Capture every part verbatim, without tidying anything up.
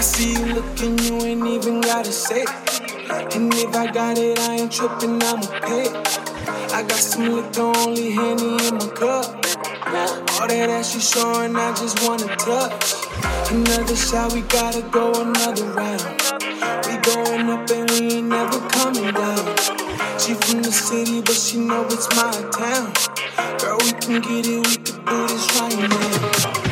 I see you looking, you ain't even gotta say it. And if I got it, I ain't tripping, I'ma pay it. I got some liquor, only Henny in my cup. All that ass you showing, I just wanna touch. Another shot, we gotta go another round. We going up and we ain't never coming down. She from the city, but she know it's my town. Girl, we can get it, we can do this right now.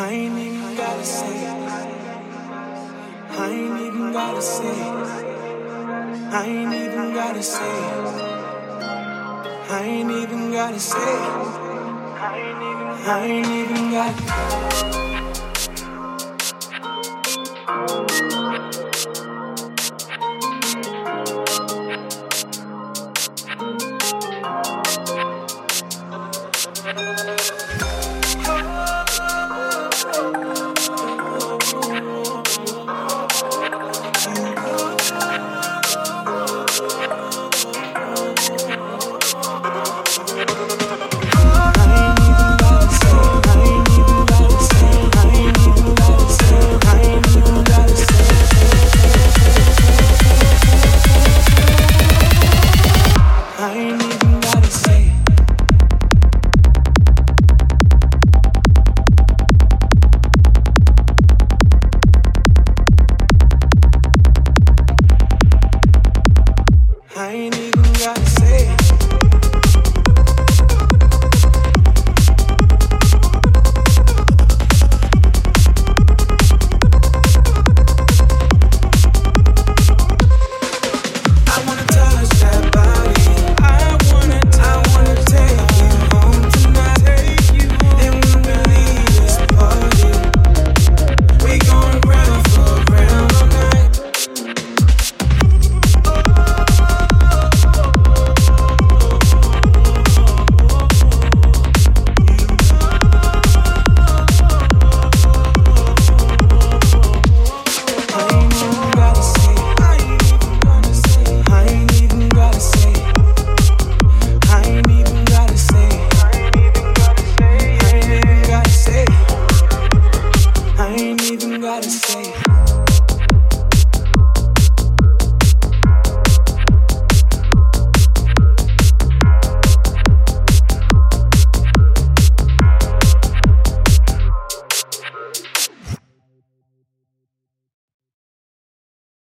I ain't even gotta say, I ain't even gotta say. I ain't even gotta say. I ain't even gotta say. I ain't even gotta say. I ain't even gotta say. I ain't even gotta.